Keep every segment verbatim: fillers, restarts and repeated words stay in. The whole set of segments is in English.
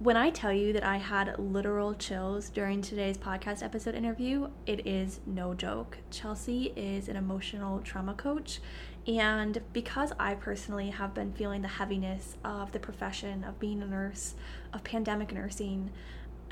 When I tell you that I had literal chills during today's podcast episode interview, it is no joke. Chelsea is an emotional trauma coach, and because I personally have been feeling the heaviness of the profession of being a nurse, of pandemic nursing,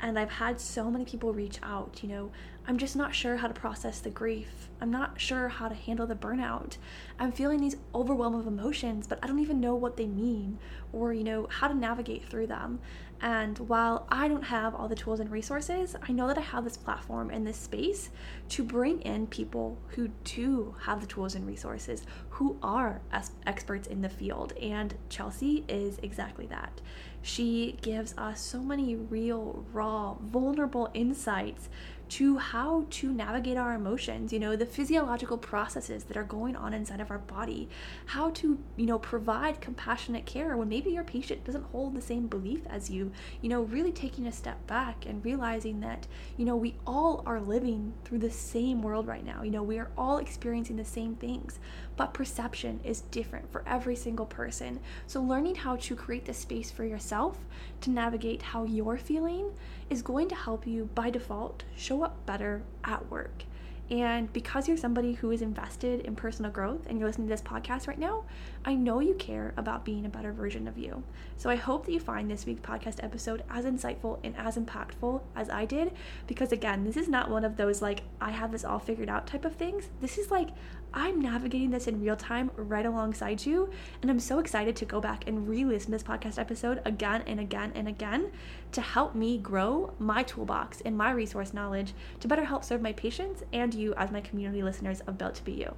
and I've had so many people reach out, you know, I'm just not sure how to process the grief. I'm not sure how to handle the burnout. I'm feeling these overwhelming emotions, but I don't even know what they mean or, you know, how to navigate through them. And while I don't have all the tools and resources, I know that I have this platform and this space to bring in people who do have the tools and resources, who are experts in the field. And Chelsea is exactly that. She gives us so many real, raw, vulnerable insights to how to navigate our emotions, you know, the physiological processes that are going on inside of our body, how to, you know, provide compassionate care when maybe your patient doesn't hold the same belief as you, you know, really taking a step back and realizing that, you know, we all are living through the same world right now. You know, we are all experiencing the same things, but perception is different for every single person. So learning how to create the space for yourself to navigate how you're feeling is going to help you by default show up better at work. And because you're somebody who is invested in personal growth and you're listening to this podcast right now, I know you care about being a better version of you. So I hope that you find this week's podcast episode as insightful and as impactful as I did, because again, this is not one of those like, I have this all figured out type of things. This is like, I'm navigating this in real time right alongside you, and I'm so excited to go back and re-listen to this podcast episode again and again and again to help me grow my toolbox and my resource knowledge to better help serve my patients and you as my community listeners of Built to Be You.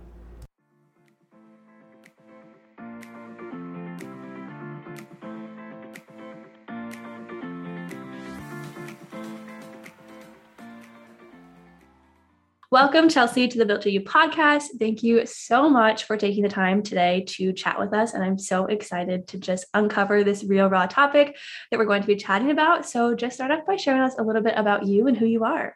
Welcome, Chelsea, to the Built to You podcast. Thank you so much for taking the time today to chat with us. And I'm so excited to just uncover this real raw topic that we're going to be chatting about. So just start off by sharing us a little bit about you and who you are.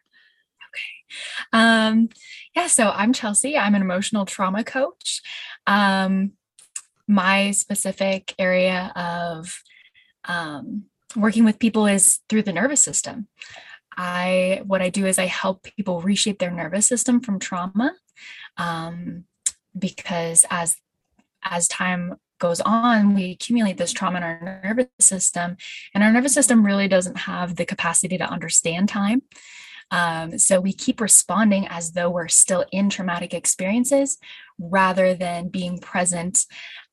Okay. Um, yeah, so I'm Chelsea. I'm an emotional trauma coach. Um, my specific area of um, working with people is through the nervous system. I, what I do is I help people reshape their nervous system from trauma, um, because as, as time goes on, we accumulate this trauma in our nervous system, and our nervous system really doesn't have the capacity to understand time. Um, so we keep responding as though we're still in traumatic experiences rather than being present,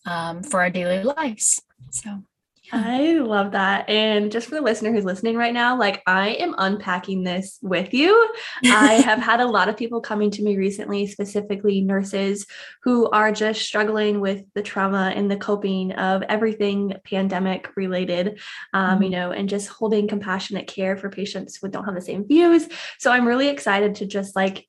um, for our daily lives. So. I love that. And just for the listener who's listening right now, like I am unpacking this with you. I have had a lot of people coming to me recently, specifically nurses who are just struggling with the trauma and the coping of everything pandemic related, um, mm-hmm. you know, and just holding compassionate care for patients who don't have the same views. So I'm really excited to just like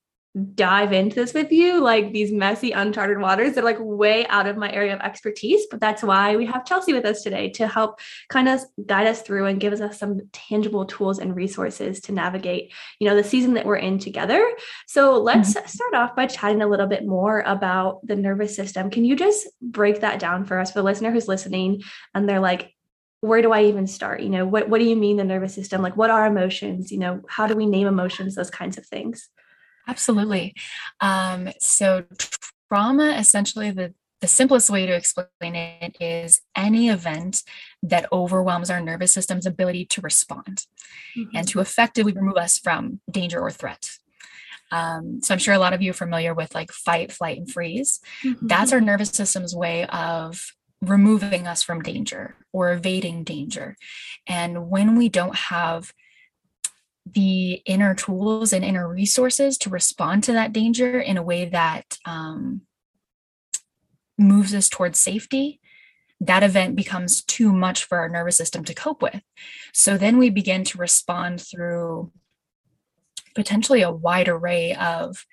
dive into this with you, like these messy, uncharted waters that are like way out of my area of expertise. But that's why we have Chelsea with us today to help kind of guide us through and give us some tangible tools and resources to navigate, you know, the season that we're in together. So let's mm-hmm. start off by chatting a little bit more about the nervous system. Can you just break that down for us, for the listener who's listening and they're like, where do I even start? You know, what, what do you mean the nervous system? Like what are emotions? You know, how do we name emotions? Those kinds of things. Absolutely. Um, so trauma, essentially the, the simplest way to explain it is any event that overwhelms our nervous system's ability to respond mm-hmm. and to effectively remove us from danger or threat. Um, so I'm sure a lot of you are familiar with like fight, flight, and freeze. Mm-hmm. That's our nervous system's way of removing us from danger or evading danger. And when we don't have the inner tools and inner resources to respond to that danger in a way that um, moves us towards safety, that event becomes too much for our nervous system to cope with. So then we begin to respond through potentially a wide array of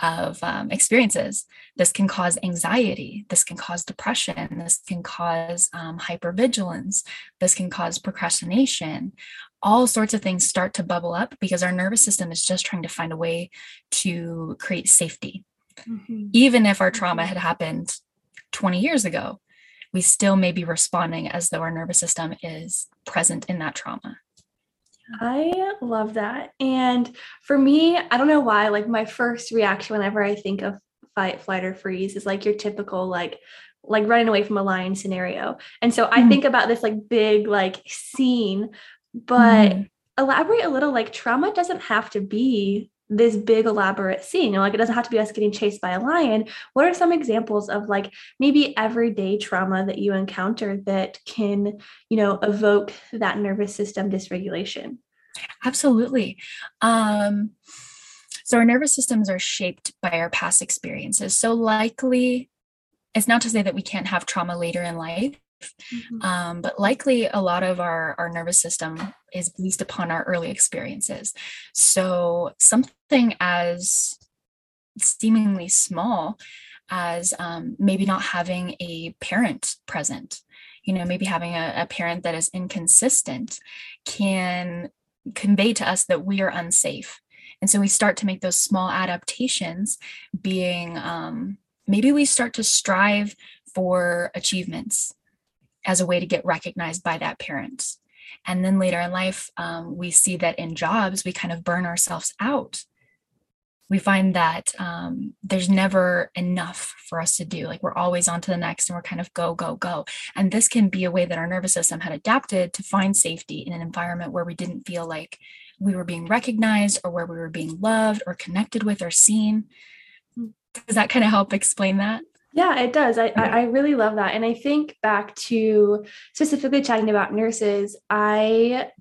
of um, experiences. This can cause anxiety. This can cause depression. This can cause um, hypervigilance. This can cause procrastination. All sorts of things start to bubble up because our nervous system is just trying to find a way to create safety. Mm-hmm. Even if our trauma had happened twenty years ago, we still may be responding as though our nervous system is present in that trauma. I love that. And for me, I don't know why, like my first reaction whenever I think of fight, flight, or freeze is like your typical, like, like running away from a lion scenario. And so mm-hmm. I think about this like big, like scene, but mm-hmm. elaborate a little, like trauma doesn't have to be this big elaborate scene, you know, like it doesn't have to be us getting chased by a lion. What are some examples of like maybe everyday trauma that you encounter that can, you know, evoke that nervous system dysregulation? Absolutely. Um, so our nervous systems are shaped by our past experiences. So likely, it's not to say that we can't have trauma later in life, mm-hmm. um, but likely a lot of our, our nervous system is based upon our early experiences. So something as seemingly small as um, maybe not having a parent present, you know, maybe having a, a parent that is inconsistent can convey to us that we are unsafe. And so we start to make those small adaptations being, um, maybe we start to strive for achievements as a way to get recognized by that parent. And then later in life, um, we see that in jobs, we kind of burn ourselves out. We find that um, there's never enough for us to do. Like we're always on to the next and we're kind of go, go, go. And this can be a way that our nervous system had adapted to find safety in an environment where we didn't feel like we were being recognized or where we were being loved or connected with or seen. Does that kind of help explain that? Yeah, it does. I, I really love that. And I think back to specifically chatting about nurses, I,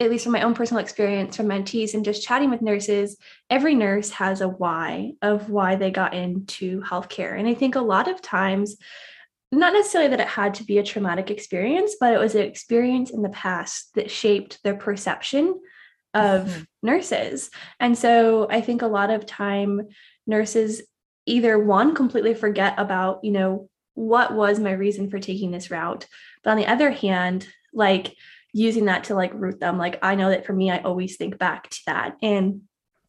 at least from my own personal experience from mentees and just chatting with nurses, every nurse has a why of why they got into healthcare. And I think a lot of times, not necessarily that it had to be a traumatic experience, but it was an experience in the past that shaped their perception of mm-hmm. nurses. And so I think a lot of time nurses either one, completely forget about, you know, what was my reason for taking this route? But on the other hand, like using that to like root them. Like, I know that for me, I always think back to that. And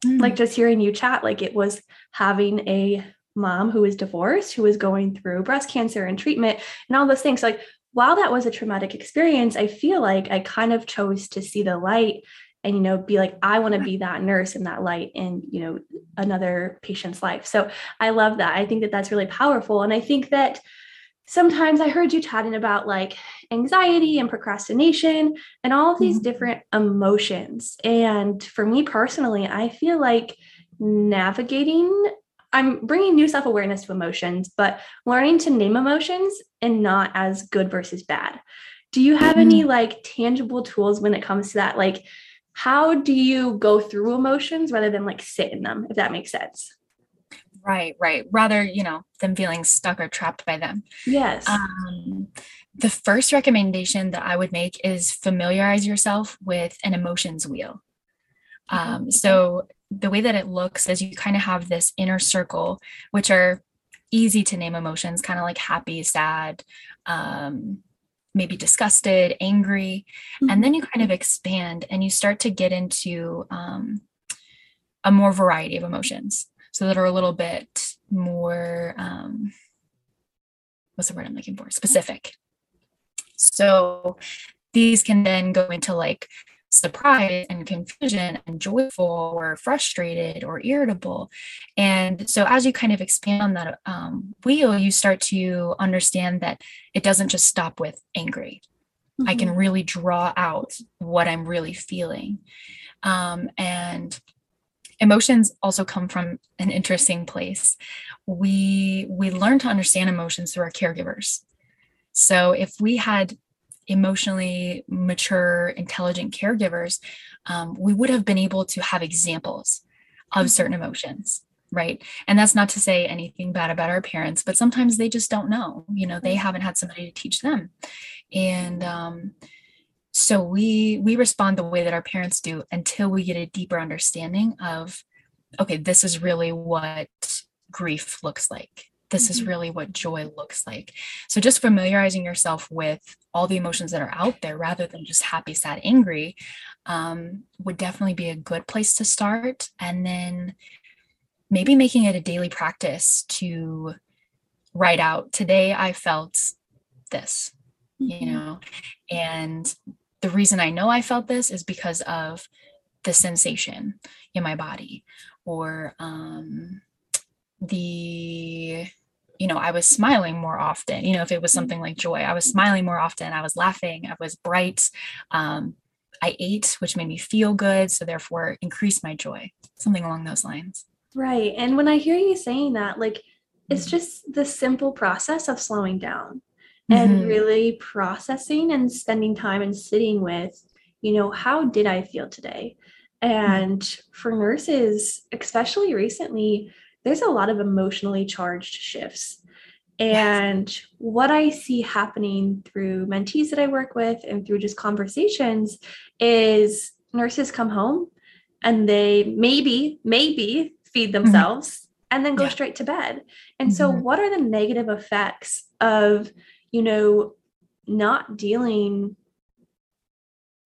mm. like, just hearing you chat, like it was having a mom who was divorced, who was going through breast cancer and treatment and all those things. So, like, while that was a traumatic experience, I feel like I kind of chose to see the light and, you know, be like, I want to be that nurse in that light in, you know, another patient's life. So I love that. I think that that's really powerful. And I think that sometimes I heard you chatting about like anxiety and procrastination and all of these mm-hmm. different emotions. And for me personally, I feel like navigating, I'm bringing new self-awareness to emotions, but learning to name emotions and not as good versus bad. Do you have mm-hmm. any like tangible tools when it comes to that? Like, how do you go through emotions rather than like sit in them, if that makes sense? Right, right. Rather, you know, than feeling stuck or trapped by them. Yes. Um, the first recommendation that I would make is familiarize yourself with an emotions wheel. Um, mm-hmm. So the way that it looks is you kind of have this inner circle, which are easy to name emotions, kind of like happy, sad, um, maybe disgusted, angry, mm-hmm. and then you kind of expand and you start to get into um, a more variety of emotions. So that are a little bit more, um, what's the word I'm looking for? Specific. So these can then go into like surprise and confusion and joyful or frustrated or irritable. And so as you kind of expand on that um, wheel, you start to understand that it doesn't just stop with angry. Mm-hmm. I can really draw out what I'm really feeling. Um, and emotions also come from an interesting place. We, we learn to understand emotions through our caregivers. So if we had emotionally mature, intelligent caregivers, um, we would have been able to have examples of certain emotions. right? And that's not to say anything bad about our parents, but sometimes they just don't know, you know, they haven't had somebody to teach them. And um, so we, we respond the way that our parents do until we get a deeper understanding of, okay, this is really what grief looks like. This is really what joy looks like. So just familiarizing yourself with all the emotions that are out there rather than just happy, sad, angry, um, would definitely be a good place to start. And then maybe making it a daily practice to write out, today I felt this, mm-hmm. you know, and the reason I know I felt this is because of the sensation in my body, or um, the... you know, I was smiling more often, you know, if it was something like joy, I was smiling more often. I was laughing. I was bright. Um, I ate, which made me feel good. So therefore increased my joy, something along those lines. Right. And when I hear you saying that, like, mm-hmm. it's just the simple process of slowing down and mm-hmm. really processing and spending time and sitting with, you know, how did I feel today? And mm-hmm. for nurses, especially recently, there's a lot of emotionally charged shifts. And yes. what I see happening through mentees that I work with and through just conversations is nurses come home and they maybe, maybe feed themselves mm-hmm. and then go yeah. straight to bed. And mm-hmm. so what are the negative effects of, you know, not dealing?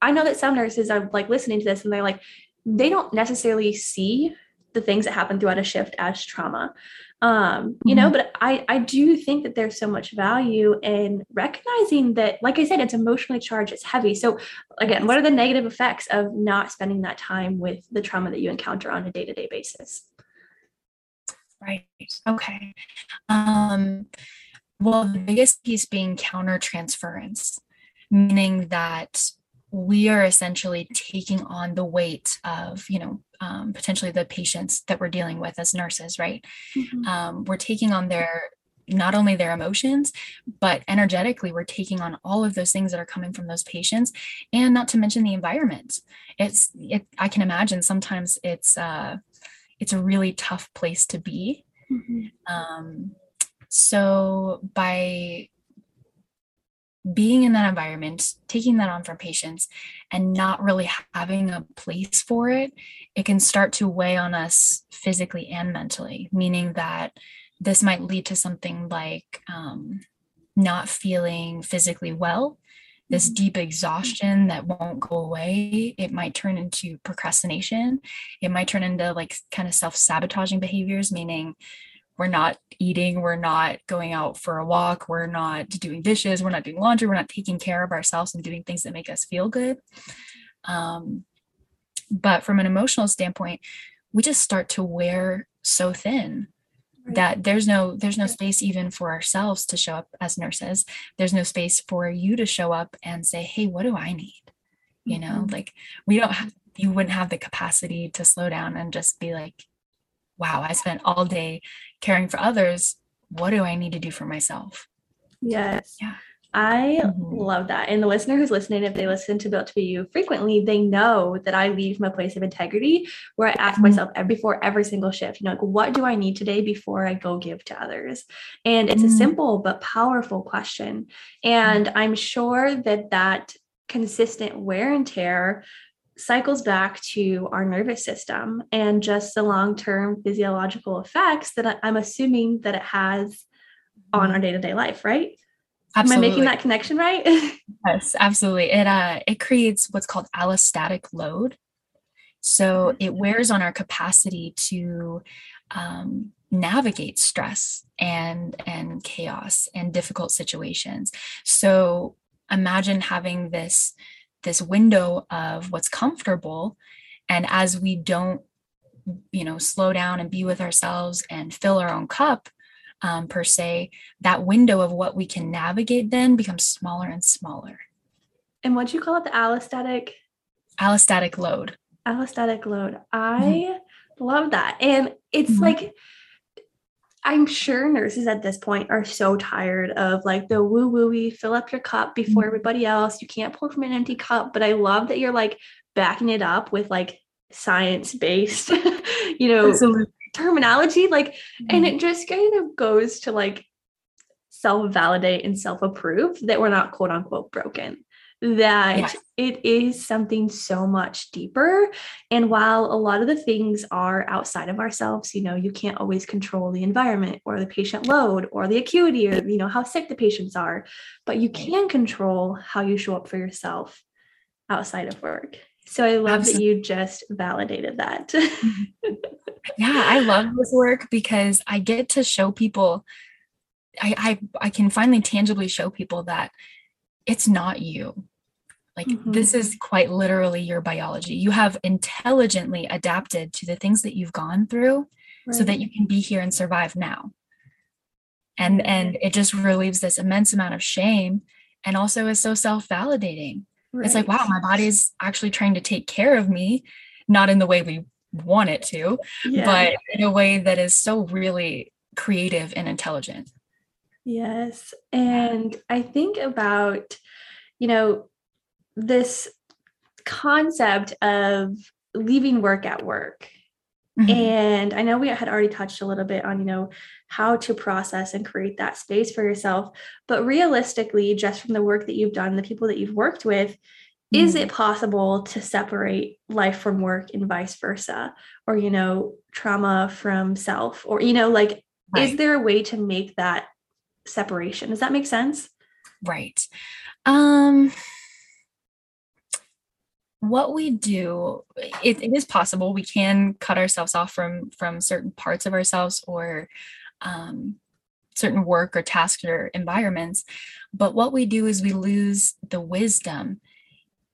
I know that some nurses are like listening to this and they're like, they don't necessarily see the things that happen throughout a shift as trauma, um, you mm-hmm. know, but I, I do think that there's so much value in recognizing that, like I said, it's emotionally charged, it's heavy. So again, what are the negative effects of not spending that time with the trauma that you encounter on a day-to-day basis? Right. Okay. Um, well, the biggest piece being countertransference, meaning that we are essentially taking on the weight of, you know, um, potentially the patients that we're dealing with as nurses, right? Mm-hmm. Um, we're taking on their, not only their emotions, but energetically, we're taking on all of those things that are coming from those patients, and not to mention the environment. It's, it, I can imagine sometimes it's, uh, it's a really tough place to be. Mm-hmm. Um, so by being in that environment, taking that on from patients and not really having a place for it, it can start to weigh on us physically and mentally, meaning that this might lead to something like um, not feeling physically well, this mm-hmm. deep exhaustion that won't go away. It might turn into procrastination. It might turn into like kind of self-sabotaging behaviors, meaning we're not eating, we're not going out for a walk, we're not doing dishes, we're not doing laundry, we're not taking care of ourselves and doing things that make us feel good. Um, but from an emotional standpoint, we just start to wear so thin right. that there's no, there's no space even for ourselves to show up as nurses. There's no space for you to show up and say, hey, what do I need? You know, mm-hmm. like we don't have, you wouldn't have the capacity to slow down and just be like, wow, I spent all day caring for others. What do I need to do for myself? Yes. Yeah. I mm-hmm. love that. And the listener who's listening, if they listen to Built to Be You frequently, they know that I leave my place of integrity where I ask mm-hmm. myself every, before every single shift, you know, like, what do I need today before I go give to others? And it's mm-hmm. a simple but powerful question. And mm-hmm. I'm sure that that consistent wear and tear cycles back to our nervous system and just the long-term physiological effects that I'm assuming that it has on our day-to-day life, right? Absolutely. Am I making that connection right? Yes, absolutely. It uh, it creates what's called allostatic load. So it wears on our capacity to um, navigate stress and and chaos and difficult situations. So imagine having this this window of what's comfortable. And as we don't, you know, slow down and be with ourselves and fill our own cup, um, per se, that window of what we can navigate then becomes smaller and smaller. And what'd you call it? The allostatic? Allostatic load. Allostatic load. I mm-hmm. love that. And it's mm-hmm. like, I'm sure nurses at this point are so tired of like the woo woo-y, fill up your cup before mm-hmm. everybody else. You can't pour from an empty cup, but I love that you're like backing it up with like science-based, you know, Absolutely. terminology, like, mm-hmm. and it just kind of goes to like self-validate and self-approve that we're not quote unquote broken, that yes. it is something so much deeper. And while a lot of the things are outside of ourselves, you know, you can't always control the environment or the patient load or the acuity or, you know, how sick the patients are, but you can control how you show up for yourself outside of work. So I love Absolutely. That you just validated that. Yeah, I love this work because I get to show people, I, I, I can finally tangibly show people that it's not you. Like, mm-hmm. this is quite literally your biology. You have intelligently adapted to the things that you've gone through right. so that you can be here and survive now. And, and it just relieves this immense amount of shame, and also is so self-validating. Right. It's like, wow, my body's actually trying to take care of me, not in the way we want it to, yeah. but in a way that is so really creative and intelligent. Yes. And I think about, you know, this concept of leaving work at work. Mm-hmm. And I know we had already touched a little bit on, you know, how to process and create that space for yourself. But realistically, just from the work that you've done, the people that you've worked with, mm-hmm. is it possible to separate life from work and vice versa? Or, you know, trauma from self? Or, you know, like, right. is there a way to make that separation? Does that make sense? Right. Um, what we do, it, it is possible. We can cut ourselves off from, from certain parts of ourselves or, um, certain work or tasks or environments. But what we do is we lose the wisdom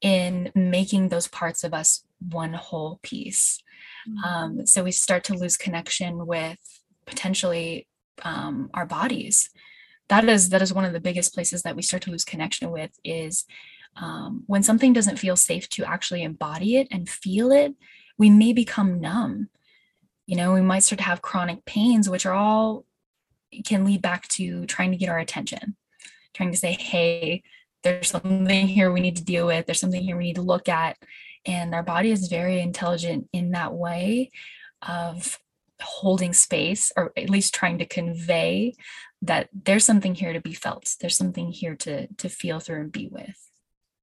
in making those parts of us one whole piece. Mm-hmm. Um, so we start to lose connection with potentially, um, our bodies. That is, that is one of the biggest places that we start to lose connection with is, um, when something doesn't feel safe to actually embody it and feel it, we may become numb. You know, we might start to have chronic pains, which are all can lead back to trying to get our attention, trying to say, hey, there's something here we need to deal with. There's something here we need to look at. And our body is very intelligent in that way of holding space, or at least trying to convey that there's something here to be felt. There's something here to, to feel through and be with.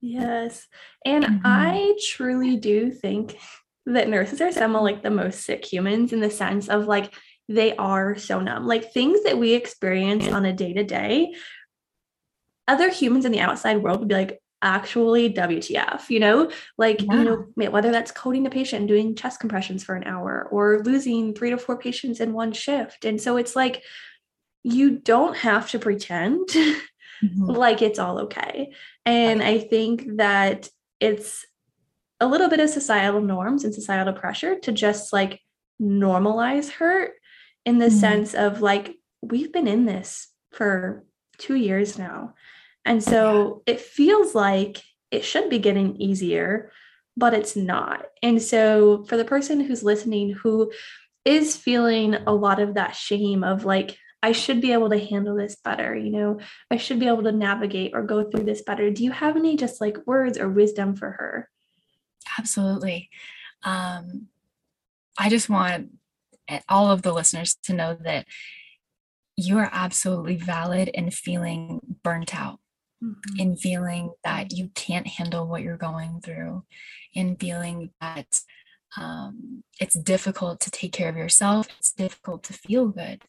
Yes. And mm-hmm. I truly do think that nurses are some of like the most sick humans, in the sense of like, they are so numb, like things that we experience on a day to day, other humans in the outside world would be like, actually W T F, you know, like, yeah. you know, whether that's coding a patient and doing chest compressions for an hour or losing three to four patients in one shift. And so it's like, you don't have to pretend mm-hmm. like it's all okay. And I think that it's a little bit of societal norms and societal pressure to just like normalize hurt, in the mm-hmm. sense of like, we've been in this for two years now. And so yeah. it feels like it should be getting easier, but it's not. And so for the person who's listening, who is feeling a lot of that shame of like, I should be able to handle this better, you know, I should be able to navigate or go through this better. Do you have any just like words or wisdom for her? Absolutely. Um, I just want all of the listeners to know that you are absolutely valid in feeling burnt out, mm-hmm. in feeling that you can't handle what you're going through, in feeling that um, it's difficult to take care of yourself. It's difficult to feel good.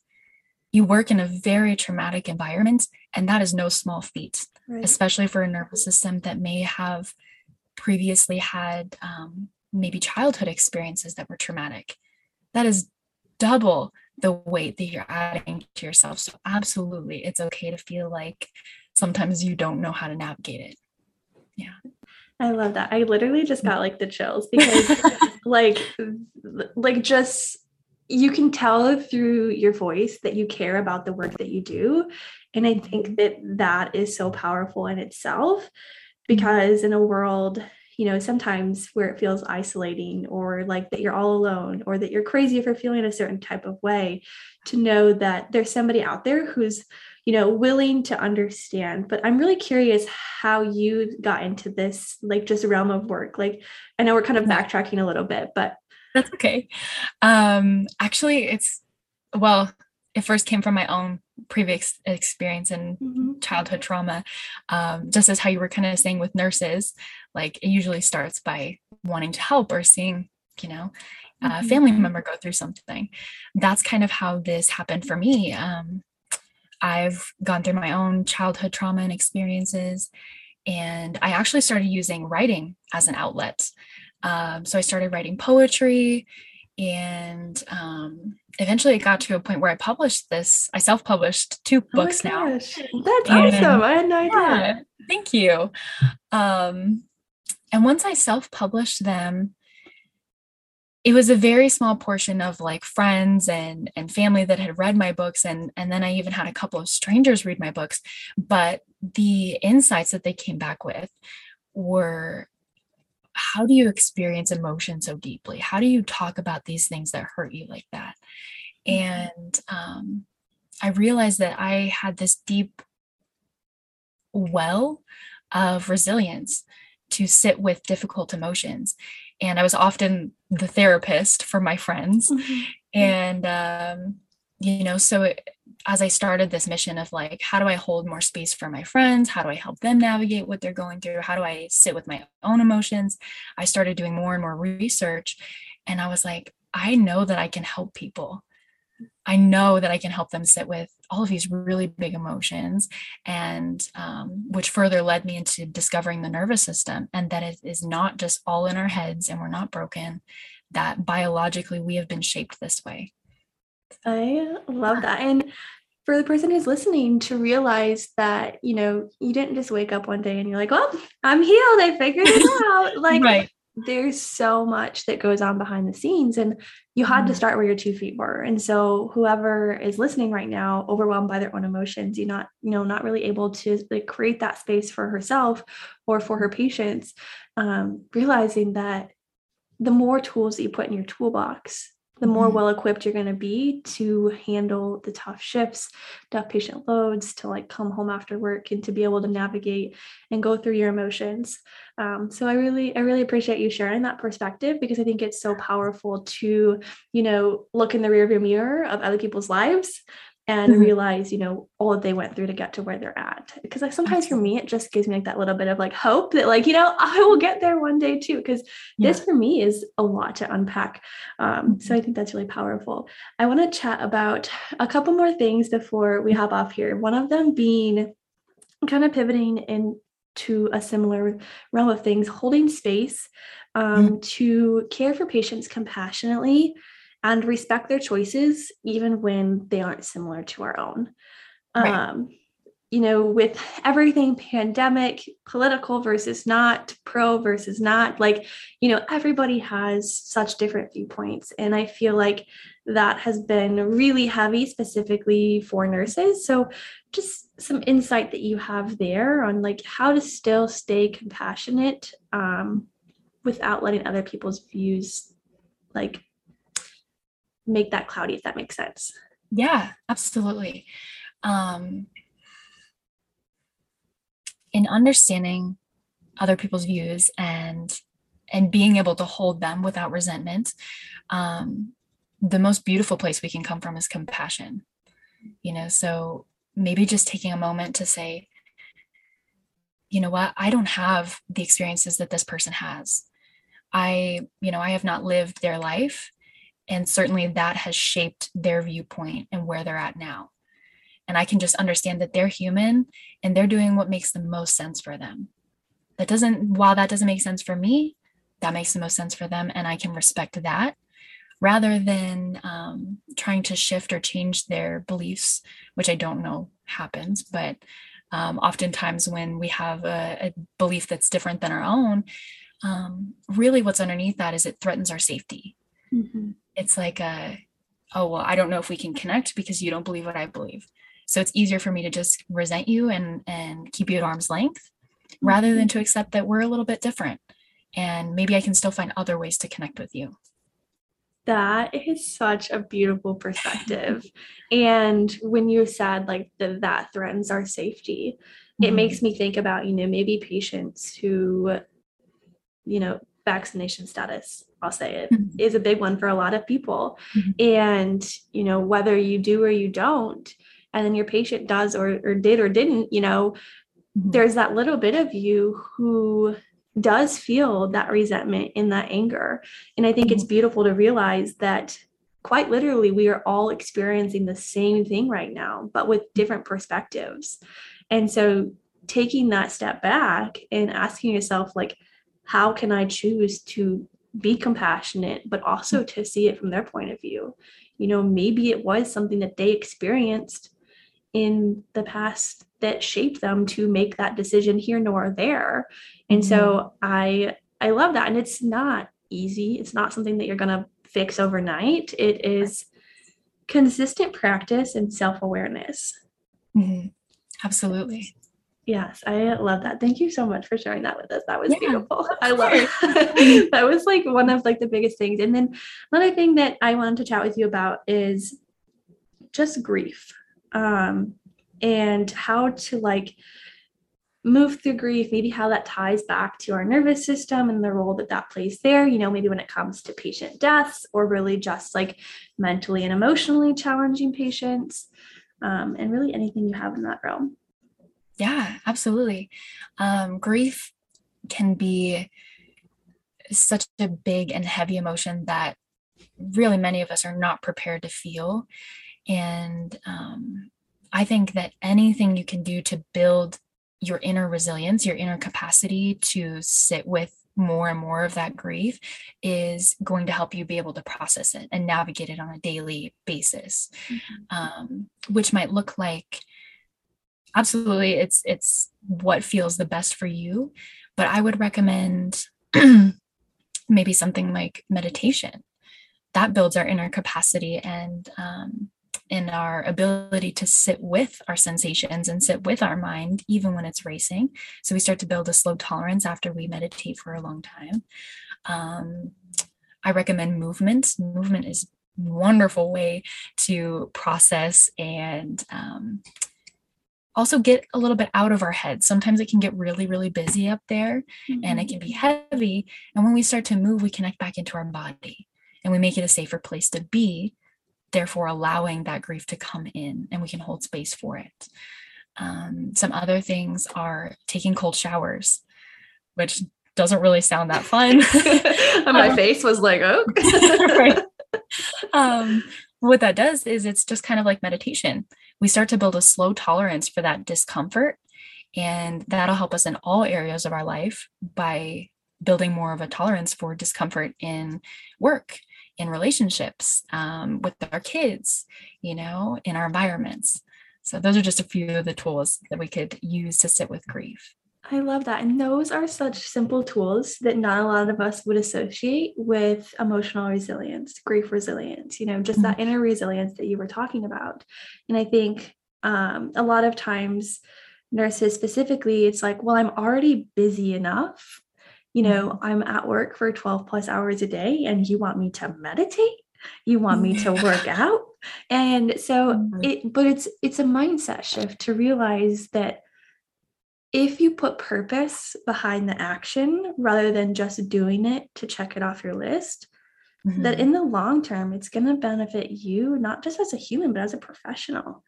You work in a very traumatic environment, and that is no small feat, right. especially for a nervous system that may have previously had um, maybe childhood experiences that were traumatic. That is double the weight that you're adding to yourself. So absolutely, it's okay to feel like sometimes you don't know how to navigate it. Yeah. I love that. I literally just got like the chills because like, like just, you can tell through your voice that you care about the work that you do. And I think that that is so powerful in itself, because in a world, you know, sometimes where it feels isolating or like that you're all alone or that you're crazy for feeling a certain type of way, to know that there's somebody out there who's, you know, willing to understand. But I'm really curious how you got into this, like just realm of work. Like, I know we're kind of backtracking a little bit, but That's okay. Um, actually, it's, well, it first came from my own previous experience and mm-hmm. childhood trauma. Um, just as how you were kind of saying with nurses, like it usually starts by wanting to help or seeing, you know, a mm-hmm. uh, family member go through something. That's kind of how this happened for me. Um, I've gone through my own childhood trauma and experiences, and I actually started using writing as an outlet. Um, so I started writing poetry, and um, eventually it got to a point where I published this. I self-published two oh books now. That's and, awesome. I had no idea. Yeah, thank you. Um, and once I self-published them, it was a very small portion of like friends and, and family that had read my books. And, and then I even had a couple of strangers read my books, but the insights that they came back with were, how do you experience emotion so deeply? How do you talk about these things that hurt you like that? And um, I realized that I had this deep well of resilience to sit with difficult emotions. And I was often the therapist for my friends. Mm-hmm. And, um, you know, so it, as I started this mission of like, how do I hold more space for my friends? How do I help them navigate what they're going through? How do I sit with my own emotions? I started doing more and more research. And I was like, I know that I can help people. I know that I can help them sit with all of these really big emotions, and um, which further led me into discovering the nervous system, and that it is not just all in our heads and we're not broken, that biologically we have been shaped this way. I love that. And for the person who's listening to realize that, you know, you didn't just wake up one day and you're like, well, I'm healed. I figured it out. Like, right. There's so much that goes on behind the scenes, and you had mm. to start where your two feet were. And so whoever is listening right now, overwhelmed by their own emotions, you're not, you know, not really able to like create that space for herself or for her patients, um, realizing that the more tools that you put in your toolbox, the more mm. well-equipped you're going to be to handle the tough shifts, tough patient loads, to like come home after work and to be able to navigate and go through your emotions. Um, so I really, I really appreciate you sharing that perspective, because I think it's so powerful to, you know, look in the rearview mirror of other people's lives and mm-hmm. realize, you know, all that they went through to get to where they're at. Because like sometimes for me, it just gives me like that little bit of like hope that like, you know, I will get there one day too. Because yeah. this for me is a lot to unpack. Um, mm-hmm. So I think that's really powerful. I want to chat about a couple more things before we hop off here. One of them being kind of pivoting into a similar realm of things, holding space um, mm-hmm. to care for patients compassionately and respect their choices, even when they aren't similar to our own. Right. Um, you know, with everything pandemic, political versus not, pro versus not, like, you know, everybody has such different viewpoints. And I feel like that has been really heavy specifically for nurses. So just some insight that you have there on like how to still stay compassionate um, without letting other people's views like make that cloudy, if that makes sense. Yeah, absolutely. Um, in understanding other people's views and, and being able to hold them without resentment, um, the most beautiful place we can come from is compassion. You know, so maybe just taking a moment to say, you know what, I don't have the experiences that this person has. I, you know, I have not lived their life. And certainly that has shaped their viewpoint and where they're at now. And I can just understand that they're human and they're doing what makes the most sense for them. That doesn't, while that doesn't make sense for me, that makes the most sense for them. And I can respect that rather than um, trying to shift or change their beliefs, which I don't know happens. But um, oftentimes when we have a, a belief that's different than our own, um, really what's underneath that is it threatens our safety. Mm-hmm. It's like, a, oh, well, I don't know if we can connect because you don't believe what I believe. So it's easier for me to just resent you and, and keep you at arm's length mm-hmm. rather than to accept that we're a little bit different. And maybe I can still find other ways to connect with you. That is such a beautiful perspective. And when you said like the, that threatens our safety, mm-hmm. it makes me think about, you know, maybe patients who, you know, vaccination status, I'll say it, mm-hmm. is a big one for a lot of people. Mm-hmm. And, you know, whether you do or you don't, and then your patient does or, or did or didn't, you know, mm-hmm. there's that little bit of you who does feel that resentment and that anger. And I think mm-hmm. it's beautiful to realize that quite literally, we are all experiencing the same thing right now, but with different perspectives. And so taking that step back and asking yourself, like, how can I choose to be compassionate, but also to see it from their point of view? You know, maybe it was something that they experienced in the past that shaped them to make that decision here nor there. And mm-hmm. so I, I love that. And it's not easy. It's not something that you're going to fix overnight. It is consistent practice and self-awareness. Mm-hmm. Absolutely. Yes. I love that. Thank you so much for sharing that with us. That was yeah, beautiful. I love it. That was like one of like the biggest things. And then another thing that I wanted to chat with you about is just grief, um, and how to like move through grief, maybe how that ties back to our nervous system and the role that that plays there, you know, maybe when it comes to patient deaths or really just like mentally and emotionally challenging patients, um, and really anything you have in that realm. Yeah, absolutely. Um, grief can be such a big and heavy emotion that really many of us are not prepared to feel. And um, I think that anything you can do to build your inner resilience, your inner capacity to sit with more and more of that grief is going to help you be able to process it and navigate it on a daily basis, mm-hmm. um, which might look like, absolutely, it's it's what feels the best for you. But I would recommend maybe something like meditation. That builds our inner capacity and um, in our ability to sit with our sensations and sit with our mind, even when it's racing. So we start to build a slow tolerance after we meditate for a long time. Um, I recommend movement. Movement is a wonderful way to process and um, also get a little bit out of our head. Sometimes it can get really, really busy up there mm-hmm. and it can be heavy. And when we start to move, we connect back into our body and we make it a safer place to be, therefore allowing that grief to come in and we can hold space for it. Um, some other things are taking cold showers, which doesn't really sound that fun. And my um, face was like, oh. Right. Um, what that does is it's just kind of like meditation. We start to build a slow tolerance for that discomfort, and that'll help us in all areas of our life by building more of a tolerance for discomfort in work, in relationships, um, with our kids, you know, in our environments. So those are just a few of the tools that we could use to sit with grief. I love that. And those are such simple tools that not a lot of us would associate with emotional resilience, grief resilience, you know, just mm-hmm. that inner resilience that you were talking about. And I think um, a lot of times nurses specifically, it's like, well, I'm already busy enough. You know, I'm at work for twelve plus hours a day and you want me to meditate? You want me to work out? And so mm-hmm. it, but it's, it's a mindset shift to realize that if you put purpose behind the action rather than just doing it to check it off your list, mm-hmm. that in the long term, it's going to benefit you, not just as a human, but as a professional.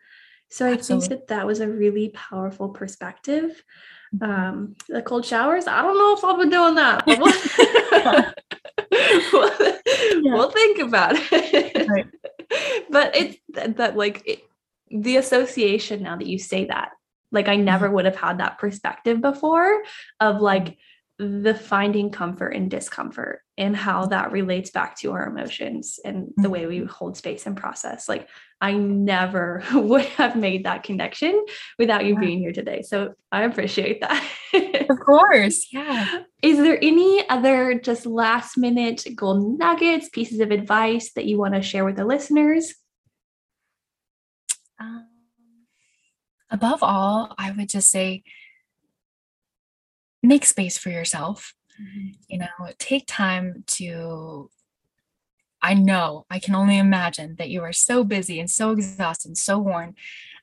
So Absolutely. I think that that was a really powerful perspective. Um, the cold showers, I don't know if I'll be doing that. But we'll, we'll, yeah. we'll think about it. Right. But it's that, that like it, the association now that you say that, like I never would have had that perspective before of like the finding comfort in discomfort and how that relates back to our emotions and the way we hold space and process. Like I never would have made that connection without you yeah. being here today. So I appreciate that. Of course. Yeah. Is there any other just last minute golden nuggets, pieces of advice that you want to share with the listeners? Um, above all, I would just say, make space for yourself, you know, take time to, I know, I can only imagine that you are so busy and so exhausted and so worn.